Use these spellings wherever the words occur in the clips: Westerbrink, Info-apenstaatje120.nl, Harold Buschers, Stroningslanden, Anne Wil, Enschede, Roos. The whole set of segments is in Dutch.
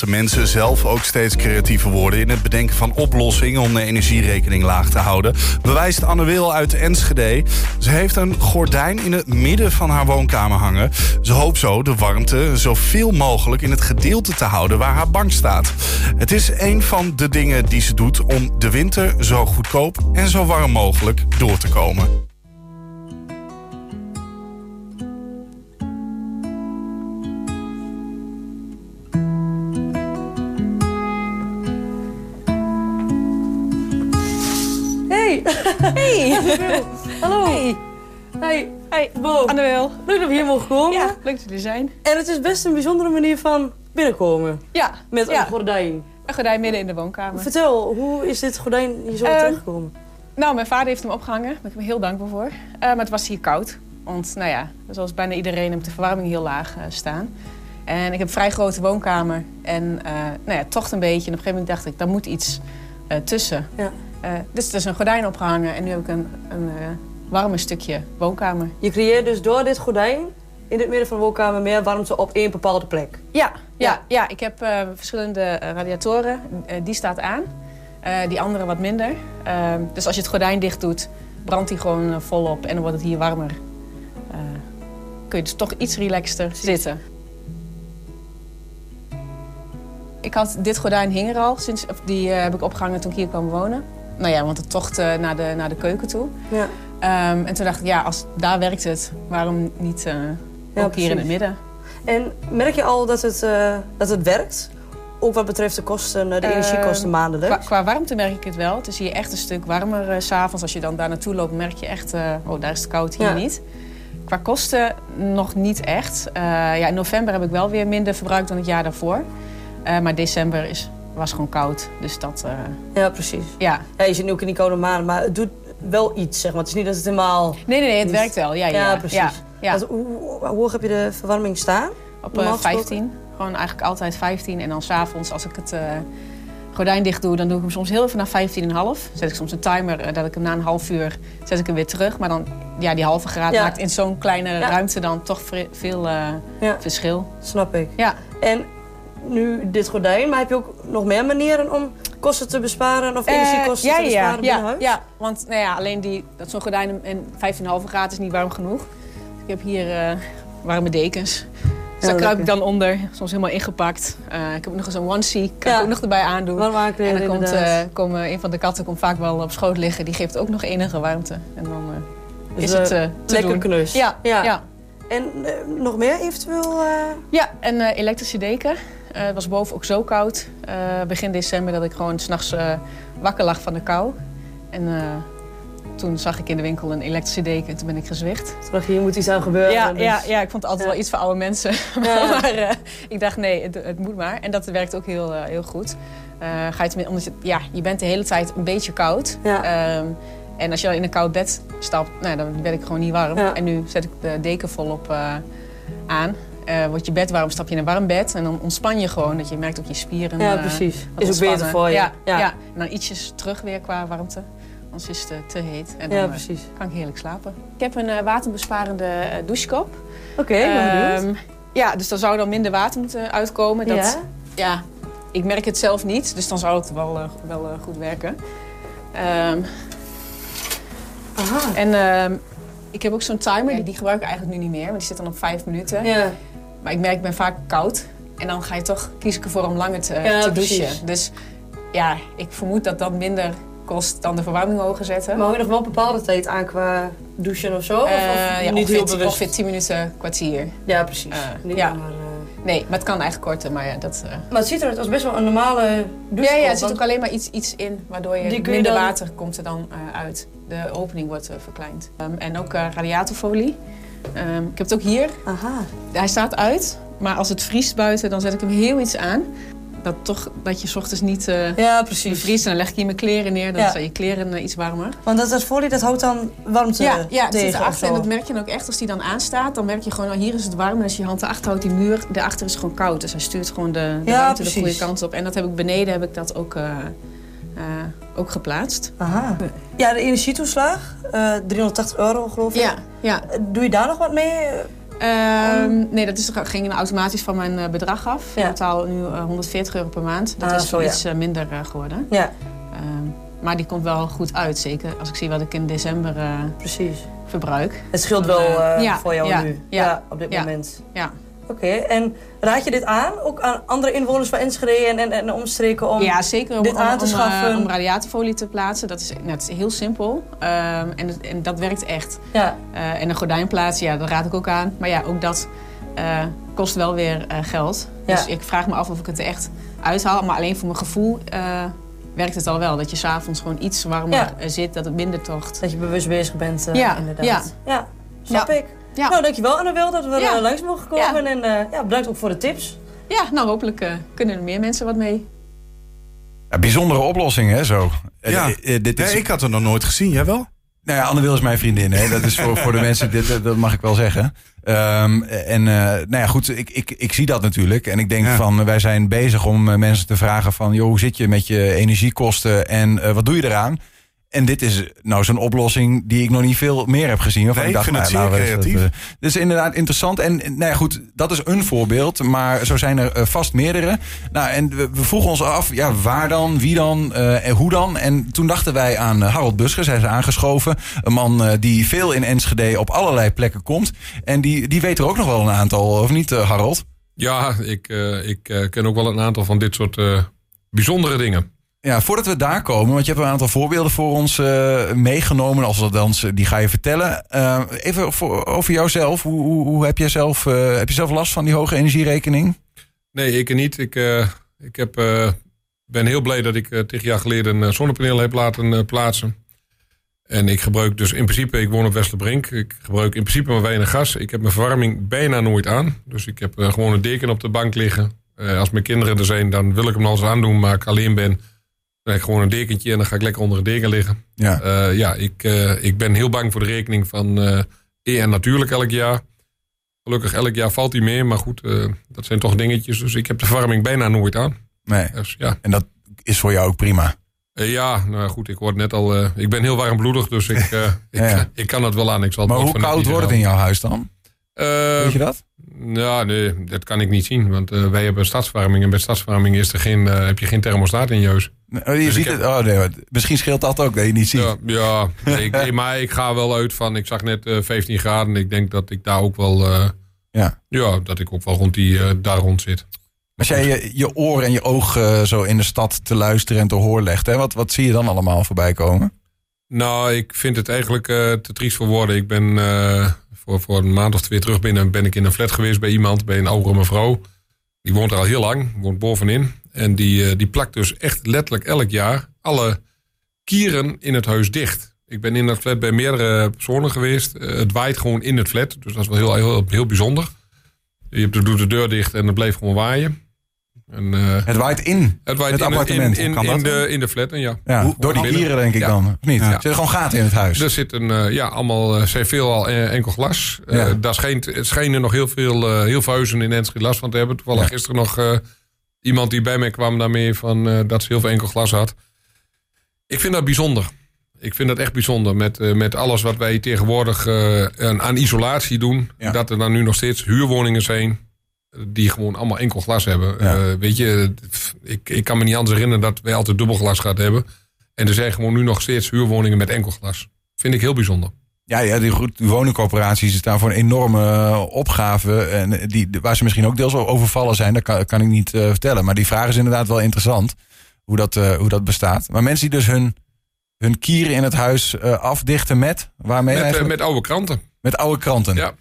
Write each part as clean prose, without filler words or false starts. de mensen zelf ook steeds creatiever worden in het bedenken van oplossingen om de energierekening laag te houden, bewijst Anne Wil uit Enschede. Ze heeft een gordijn in het midden van haar woonkamer hangen. Ze hoopt zo de warmte zoveel mogelijk in het gedeelte te houden waar haar bank staat. Het is een van de dingen die ze doet om de winter zo goedkoop en zo warm mogelijk door te komen. Hey! Hallo! Hey! Hi. Bo! Anne Wil! Leuk dat we hier mogen komen. Ja, leuk dat jullie zijn. En het is best een bijzondere manier van binnenkomen. Ja. Met een gordijn. Een gordijn midden in de woonkamer. Vertel, hoe is dit gordijn hier zo terechtgekomen? Nou, mijn vader heeft hem opgehangen. Daar ben ik hem heel dankbaar voor. Maar het was hier koud. Want, nou ja, zoals bijna iedereen heeft de verwarming heel laag staan. En ik heb een vrij grote woonkamer. En, nou ja, tocht een beetje. En op een gegeven moment dacht ik, daar moet iets tussen. Ja. Dus er is een gordijn opgehangen en nu heb ik een warmer stukje woonkamer. Je creëert dus door dit gordijn in het midden van de woonkamer meer warmte op één bepaalde plek? Ja. Ik heb verschillende radiatoren. Die staat aan, die andere wat minder. Dus als je het gordijn dicht doet, brandt die gewoon volop en dan wordt het hier warmer. Kun je dus toch iets relaxter zitten. Ik had dit gordijn hing er al, die heb ik opgehangen toen ik hier kwam wonen. Nou ja, want het tocht naar de keuken toe. Ja. En toen dacht ik, ja, als daar werkt het, waarom niet ook hier in het midden? En merk je al dat het werkt? Ook wat betreft de kosten, de energiekosten maandelijks? Qua warmte merk ik het wel. Het is hier echt een stuk warmer 's avonds. Als je dan daar naartoe loopt, merk je echt, oh, daar is het koud, hier niet. Qua kosten nog niet echt. In november heb ik wel weer minder verbruikt dan het jaar daarvoor. Maar december was gewoon koud, dus dat... Ja, precies. Ja. Ja, je zit nu ook in die koude maanden, maar het doet wel iets, zeg maar. Het is niet dat het helemaal... Nee, het werkt wel. Ja. Precies. Ja. Dus, hoe hoog heb je de verwarming staan? Op 15. Gewoon eigenlijk altijd 15. En dan 's avonds, als ik het gordijn dicht doe, dan doe ik hem soms heel even naar 15,5. Zet ik soms een timer, dat ik hem na een half uur zet ik hem weer terug. Maar dan, ja, die halve graad maakt in zo'n kleine ruimte dan toch veel verschil. Snap ik. Ja. En... nu dit gordijn, maar heb je ook nog meer manieren om kosten te besparen of energiekosten te besparen binnen huis? Ja, want nou ja, alleen dat zo'n gordijn in 15,5 graden is niet warm genoeg. Ik heb hier warme dekens, dus daar kruip ik dan onder, soms helemaal ingepakt. Ik heb nog eens een onesie, kan ik ook nog erbij aandoen. Warm aankleden, en dan een van de katten komt vaak wel op schoot liggen, die geeft ook nog enige warmte. En dan dus is het te lekker doen. Knus. Ja. En nog meer eventueel? Ja, een elektrische deken. Het was boven ook zo koud, begin december, dat ik gewoon 's nachts wakker lag van de kou. En toen zag ik in de winkel een elektrische deken en toen ben ik gezwicht. Toen dacht je, hier moet iets aan gebeuren. Ja, ik vond het altijd wel iets voor oude mensen. Maar ik dacht, nee, het moet maar. En dat werkt ook heel goed. Je bent de hele tijd een beetje koud. Ja. En als je dan in een koud bed stapt, nou, dan werd ik gewoon niet warm. Ja. En nu zet ik de deken volop aan. Wordt je bed warm, stap je in een warm bed en dan ontspan je gewoon. Dat je merkt ook je spieren. Ja, precies. Is ook beter voor je. Ja. En dan ietsjes terug weer qua warmte. Anders is het te heet. En dan kan ik heerlijk slapen. Ik heb een waterbesparende douchekop. Oké, ben benieuwd. Ja, dus dan zou dan minder water moeten uitkomen. Ik merk het zelf niet, dus dan zou het wel goed werken. Aha. En ik heb ook zo'n timer, die gebruik ik eigenlijk nu niet meer, want die zit dan op 5 minuten. Ja. Maar ik merk, ik ben vaak koud en dan ga je toch kiezen ervoor om langer te douchen. Dus ja, ik vermoed dat dat minder kost dan de verwarming hoger zetten. Maar hou je nog wel een bepaalde tijd aan qua douchen of zo? Ongeveer 10 minuten, kwartier. Ja, precies. Nee, maar het kan eigenlijk korter. Maar, maar het ziet eruit als best wel een normale douche. Ja, er zit ook alleen maar iets in, waardoor minder water komt er dan uit. De opening wordt verkleind. En ook radiatorfolie. Ik heb het ook hier. Aha. Hij staat uit, maar als het vriest buiten, dan zet ik hem heel iets aan. Dat je 's ochtends niet bevriest. Dan leg ik hier mijn kleren neer, dan zijn je kleren iets warmer. Want dat folie, dat houdt dan warmte tegen. Het zit erachter en dat merk je dan ook echt als die dan aanstaat. Dan merk je gewoon, hier is het warm en als je je hand erachter houdt, die muur, daarachter is gewoon koud. Dus hij stuurt gewoon de warmte de goede kant op. En dat heb ik dat ook... ook geplaatst. Aha. Ja, de energietoeslag, €380 geloof ik. Ja. Doe je daar nog wat mee? Nee, dat ging automatisch van mijn bedrag af. Ja. Ik betaal nu €140 per maand. Dat is voor iets minder geworden. Ja. Maar die komt wel goed uit, zeker als ik zie wat ik in december verbruik. Het scheelt wel voor jou nu, op dit moment. Ja. Oké, en raad je dit aan? Ook aan andere inwoners van Enschede en omstreken om dit aan te schaffen? Ja, zeker om radiatorfolie te plaatsen. Dat is heel simpel. En dat werkt echt. Ja. En een gordijn plaatsen, dat raad ik ook aan. Maar ja, ook dat kost wel weer geld. Ja. Dus ik vraag me af of ik het er echt uithaal. Maar alleen voor mijn gevoel werkt het al wel. Dat je s'avonds gewoon iets warmer zit, dat het minder tocht. Dat je bewust bezig bent, inderdaad. Ja, snap ik. Ja. Nou, dankjewel Anne Wil dat we langs mogen komen en bedankt ook voor de tips. Ja, nou hopelijk kunnen er meer mensen wat mee. Ja, bijzondere oplossing hè, zo. Ja, dit is... ik had het nog nooit gezien, jij wel? Nou ja, Anne Wil is mijn vriendin, hè. Dat is voor de mensen, dat mag ik wel zeggen. Goed, ik zie dat natuurlijk. En ik denk wij zijn bezig om mensen te vragen van... joh, hoe zit je met je energiekosten en wat doe je eraan? En dit is nou zo'n oplossing die ik nog niet veel meer heb gezien. Waarvan ik dacht, creatief. Dus inderdaad interessant. En dat is een voorbeeld. Maar zo zijn er vast meerdere. Nou, en we vroegen ons af, waar dan, wie dan en hoe dan? En toen dachten wij aan Harold Buschers. Hij is aangeschoven. Een man die veel in Enschede op allerlei plekken komt. En die weet er ook nog wel een aantal, of niet Harold? Ja, ik ken ook wel een aantal van dit soort bijzondere dingen. Ja, voordat we daar komen, want je hebt een aantal voorbeelden voor ons meegenomen. Althans, die ga je vertellen. Even over jouzelf. Hoe heb je zelf last van die hoge energierekening? Nee, ik niet. Ik ben heel blij dat ik 10 jaar geleden een zonnepaneel heb laten plaatsen. En ik gebruik dus in principe, ik woon op Westerbrink. Ik gebruik in principe maar weinig gas. Ik heb mijn verwarming bijna nooit aan. Dus ik heb gewoon een deken op de bank liggen. Als mijn kinderen er zijn, dan wil ik hem nog eens aandoen, maar ik alleen ben... Dan heb ik gewoon een dekentje en dan ga ik lekker onder een deken liggen. Ja, ik ben heel bang voor de rekening van EN natuurlijk elk jaar. Gelukkig elk jaar valt die mee, maar goed, dat zijn toch dingetjes. Dus ik heb de verwarming bijna nooit aan. Nee, dus, en dat is voor jou ook prima? Ik hoorde net al, ik ben heel warmbloedig, dus ik kan dat wel aan. Maar hoe koud wordt het in jouw huis dan? Weet je dat? Ja, nee, dat kan ik niet zien. Want wij hebben stadsverwarming. En bij stadsverwarming is er heb je geen thermostaat in je huis. Misschien scheelt dat ook, dat je niet ziet. Maar ik ga wel uit van... Ik zag net 15 graden. Ik denk dat ik daar ook wel... dat ik ook wel daar rond zit. Als jij je oor en je oog zo in de stad te luisteren en te hoor legt... Hè, wat zie je dan allemaal voorbij komen? Nou, ik vind het eigenlijk te triest voor woorden. Ik ben... Voor een maand of 2 terug ben ik in een flat geweest bij iemand, bij een oudere mevrouw. Die woont er al heel lang, woont bovenin. En die plakt dus echt letterlijk elk jaar alle kieren in het huis dicht. Ik ben in dat flat bij meerdere personen geweest. Het waait gewoon in het flat, dus dat is wel heel bijzonder. Je doet de deur dicht en het blijft gewoon waaien. En, het waait in het appartement? In de flat, door die dieren denk ik dan, of niet? Ja. Er zitten gewoon gaten in het huis. Er zit allemaal, zijn veelal enkel glas. Daar schijnen nog heel veel huizen in Enschede last van te hebben. Toevallig gisteren nog iemand die bij mij kwam daarmee van dat ze heel veel enkel glas had. Ik vind dat bijzonder. Ik vind dat echt bijzonder. Met alles wat wij tegenwoordig aan isolatie doen. Ja. Dat er dan nu nog steeds huurwoningen zijn. Die gewoon allemaal enkel glas hebben. Ja. Weet je, ik kan me niet anders herinneren dat wij altijd dubbelglas gehad hebben. En er zijn gewoon nu nog steeds huurwoningen met enkel glas. Vind ik heel bijzonder. Ja, die woningcorporaties staan voor een enorme opgave. En waar ze misschien ook deels overvallen zijn, dat kan ik niet vertellen. Maar die vraag is inderdaad wel interessant, hoe dat bestaat. Maar mensen die dus hun kieren in het huis afdichten met oude kranten. Met oude kranten. Ja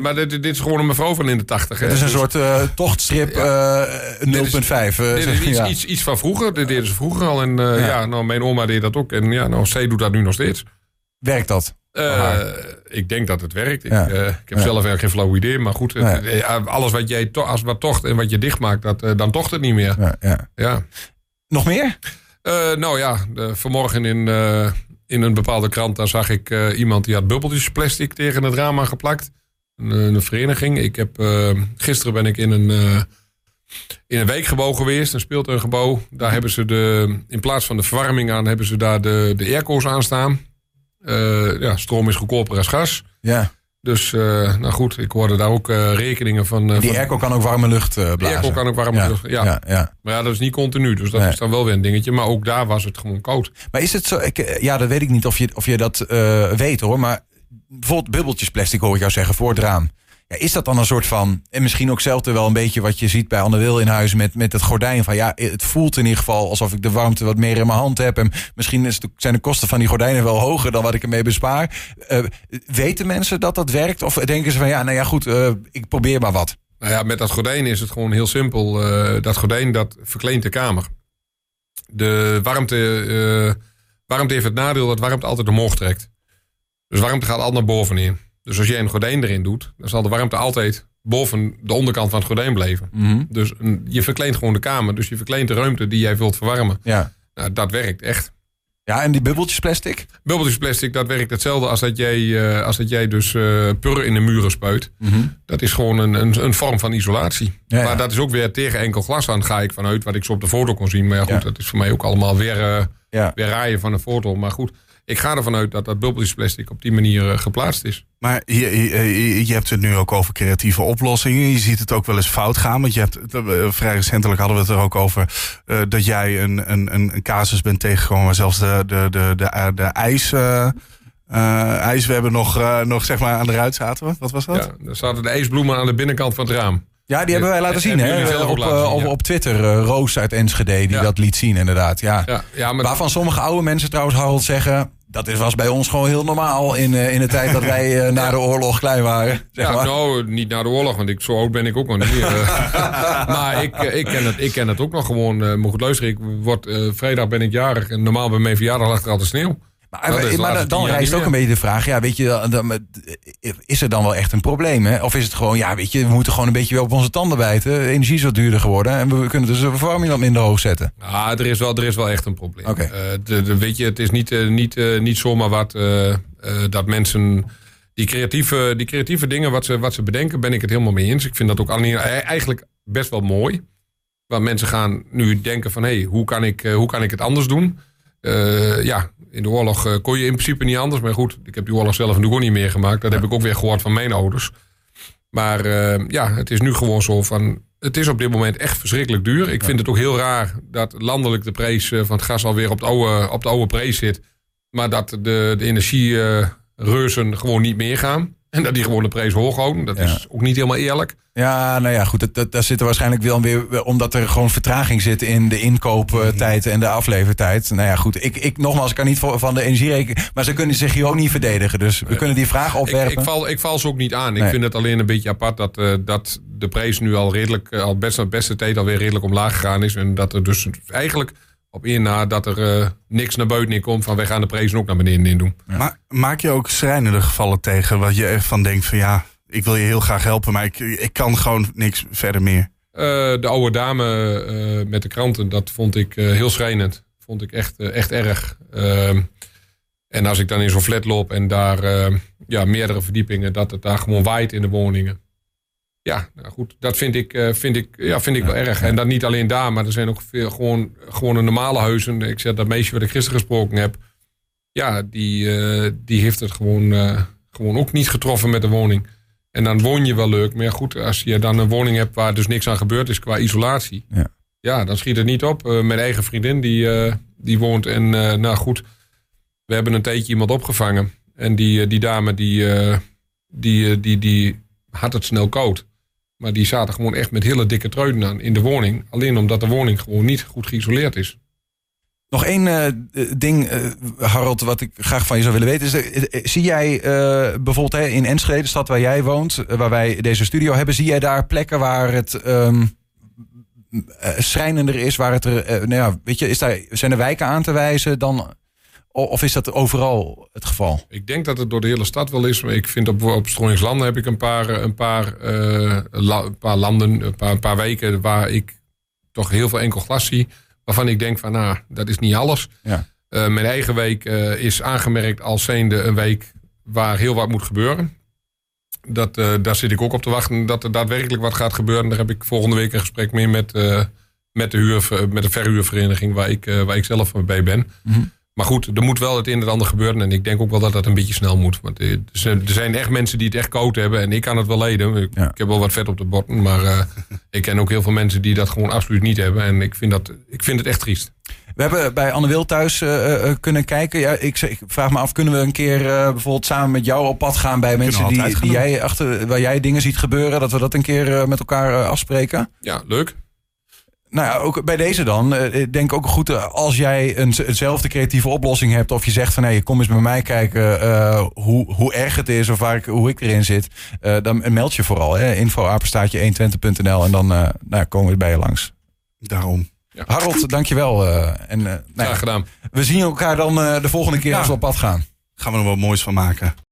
maar dit is gewoon een mevrouw van in de 80. Het is een soort tochtstrip 0,5. Dit is iets van vroeger. Dit deden ze vroeger al. En mijn oma deed dat ook. En zij doet dat nu nog steeds. Werkt dat? Ik denk dat het werkt. Ik heb zelf eigenlijk geen flauw idee. Maar goed, alles wat jij wat tocht en wat je dichtmaakt, dan tocht het niet meer. Ja. Nog meer? Vanmorgen in een bepaalde krant, daar zag ik iemand die had bubbeltjes plastic tegen het raam aangeplakt. Een vereniging. Gisteren ben ik in een wijkgebouw geweest, een speeltuingebouw. Daar hebben ze in plaats van de verwarming aan, hebben ze daar de airco's aan staan. Stroom is goedkoper als gas. Ja. Dus, nou goed, ik hoorde daar ook rekeningen van... die airco kan ook warme lucht blazen. Die airco kan ook warme lucht, ja. Maar ja, dat is niet continu, dus dat is dan wel weer een dingetje. Maar ook daar was het gewoon koud. Maar is het zo... ja, dat weet ik niet of je dat weet, hoor. Maar bijvoorbeeld bubbeltjesplastic, hoor ik jou zeggen, voor het raam. Ja, is dat dan een soort van... En misschien ook zelfde wel een beetje wat je ziet bij Anne Wil in huis... met het gordijn van ja, het voelt in ieder geval... alsof ik de warmte wat meer in mijn hand heb. En misschien zijn de kosten van die gordijnen wel hoger... dan wat ik ermee bespaar. Weten mensen dat werkt? Of denken ze van ja, nou ja goed, ik probeer maar wat? Nou ja, met dat gordijn is het gewoon heel simpel. Dat gordijn, dat verkleint de kamer. De warmte heeft het nadeel dat warmte altijd omhoog trekt. Dus warmte gaat altijd naar boven in. Dus als je een gordijn erin doet, dan zal de warmte altijd boven de onderkant van het gordijn blijven. Mm-hmm. Dus je verkleint gewoon de kamer. Dus je verkleint de ruimte die jij wilt verwarmen. Ja. Nou, dat werkt echt. Ja, en die bubbeltjesplastic? Bubbeltjesplastic, dat werkt hetzelfde als dat jij dus pur in de muren spuit. Mm-hmm. Dat is gewoon een vorm van isolatie. Ja, maar dat is ook weer tegen enkel glas aan, ga ik vanuit, wat ik zo op de foto kon zien. Maar ja, goed, dat is voor mij ook allemaal weer raaien van een foto. Maar goed. Ik ga ervan uit dat bubbeltjesplastic op die manier geplaatst is. Maar je hebt het nu ook over creatieve oplossingen. Je ziet het ook wel eens fout gaan. Want je hebt vrij recentelijk hadden we het er ook over... dat jij een casus bent tegengekomen... waar zelfs de ijs... ijswebben nog zeg maar aan de ruit zaten. Wat was dat? Ja, er zaten de ijsbloemen aan de binnenkant van het raam. Ja, die hebben wij laten zien, hè? Op Twitter, Roos uit Enschede, die dat liet zien, inderdaad. Ja, maar waarvan sommige oude mensen trouwens, Harold, zeggen... dat was bij ons gewoon heel normaal in de tijd dat wij na de oorlog klein waren. Zeg maar. Nou, niet na de oorlog, want zo oud ben ik ook nog niet. Maar ik ken het ook nog gewoon. Maar goed, luister, vrijdag ben ik jarig en normaal bij mijn verjaardag lag er altijd sneeuw. Maar dan rijst ook een beetje de vraag, ja, weet je, is er dan wel echt een probleem? Hè? Of is het gewoon, ja, weet je, we moeten gewoon een beetje wel op onze tanden bijten. De energie is wat duurder geworden en we kunnen dus de verwarming wat minder hoog zetten. Ja, er is wel echt een probleem. Okay. Weet je, het is niet zomaar wat dat mensen die creatieve dingen wat ze bedenken, ben ik het helemaal mee eens. Ik vind dat ook eigenlijk best wel mooi. Want mensen gaan nu denken van, hé, hoe kan ik het anders doen? In de oorlog kon je in principe niet anders. Maar goed, ik heb die oorlog zelf nu ook niet meegemaakt. Dat heb ik ook weer gehoord van mijn ouders. Maar het is nu gewoon zo van... Het is op dit moment echt verschrikkelijk duur. Ik vind het ook heel raar dat landelijk de prijs van het gas alweer op de oude prijs zit. Maar dat de energiereuzen gewoon niet meer gaan. En dat die gewoon de prijs hoog houden. Dat is ook niet helemaal eerlijk. Ja, nou ja, goed. Daar zit er waarschijnlijk wel weer... omdat er gewoon vertraging zit in de inkooptijd en de aflevertijd. Nou ja, goed. Ik nogmaals, ik kan niet van de energierekening... maar ze kunnen zich hier ook niet verdedigen. Dus we kunnen die vraag opwerpen. Ik val ze ook niet aan. Nee. Ik vind het alleen een beetje apart dat de prijs nu al redelijk... al best naar beste tijd alweer redelijk omlaag gegaan is. En dat er dus eigenlijk... op in na dat er niks naar buiten in komt... van wij gaan de prijzen ook naar beneden in doen. Ja. Maar maak je ook schrijnende gevallen tegen... wat je echt van denkt van ja, ik wil je heel graag helpen... maar ik kan gewoon niks verder meer? De oude dame met de kranten, dat vond ik heel schrijnend. Vond ik echt erg. En als ik dan in zo'n flat loop en daar meerdere verdiepingen... dat het daar gewoon waait in de woningen... Ja, nou goed, dat vind ik wel erg. En dat niet alleen daar, maar er zijn ook veel gewoon een normale huizen. Ik zeg dat meisje wat ik gisteren gesproken heb. Ja, die heeft het gewoon ook niet getroffen met de woning. En dan woon je wel leuk. Maar ja, goed, als je dan een woning hebt waar dus niks aan gebeurd is qua isolatie. Ja, dan schiet het niet op. Mijn eigen vriendin die woont. En nou goed, we hebben een tijdje iemand opgevangen. En die dame die had het snel koud. Maar die zaten gewoon echt met hele dikke truien aan in de woning. Alleen omdat de woning gewoon niet goed geïsoleerd is. Nog één ding, Harold, wat ik graag van je zou willen weten. Is zie jij bijvoorbeeld in Enschede, de stad waar jij woont... waar wij deze studio hebben, zie jij daar plekken waar het... schrijnender is, waar het er... weet je, zijn er wijken aan te wijzen dan... Of is dat overal het geval? Ik denk dat het door de hele stad wel is. Ik vind op Stroningslanden heb ik een paar landen, een paar wijken... waar ik toch heel veel enkel glas zie. Waarvan ik denk van, nou, dat is niet alles. Ja. Mijn eigen wijk is aangemerkt als zijnde een wijk waar heel wat moet gebeuren. Daar zit ik ook op te wachten dat er daadwerkelijk wat gaat gebeuren. Daar heb ik volgende week een gesprek mee met de verhuurvereniging... waar ik zelf bij ben. Mm-hmm. Maar goed, er moet wel het een en ander gebeuren. En ik denk ook wel dat dat een beetje snel moet. Want er zijn echt mensen die het echt koud hebben. En ik kan het wel leden. Ik heb wel wat vet op de botten. Maar ik ken ook heel veel mensen die dat gewoon absoluut niet hebben. En ik vind het echt triest. We hebben bij Anne Wil thuis kunnen kijken. Ja, ik vraag me af, kunnen we een keer bijvoorbeeld samen met jou op pad gaan bij mensen die jij waar jij dingen ziet gebeuren? Dat we dat een keer met elkaar afspreken? Ja, leuk. Nou ja, ook bij deze dan. Ik denk ook goed, als jij eenzelfde creatieve oplossing hebt, of je zegt van hey, kom eens bij mij kijken hoe erg het is, of hoe ik erin zit, dan meld je vooral. Info-apenstaatje120.nl en dan komen we bij je langs. Daarom. Ja. Harold, dankjewel. Graag gedaan. We zien elkaar dan de volgende keer als we op pad gaan. Gaan we er wel moois van maken.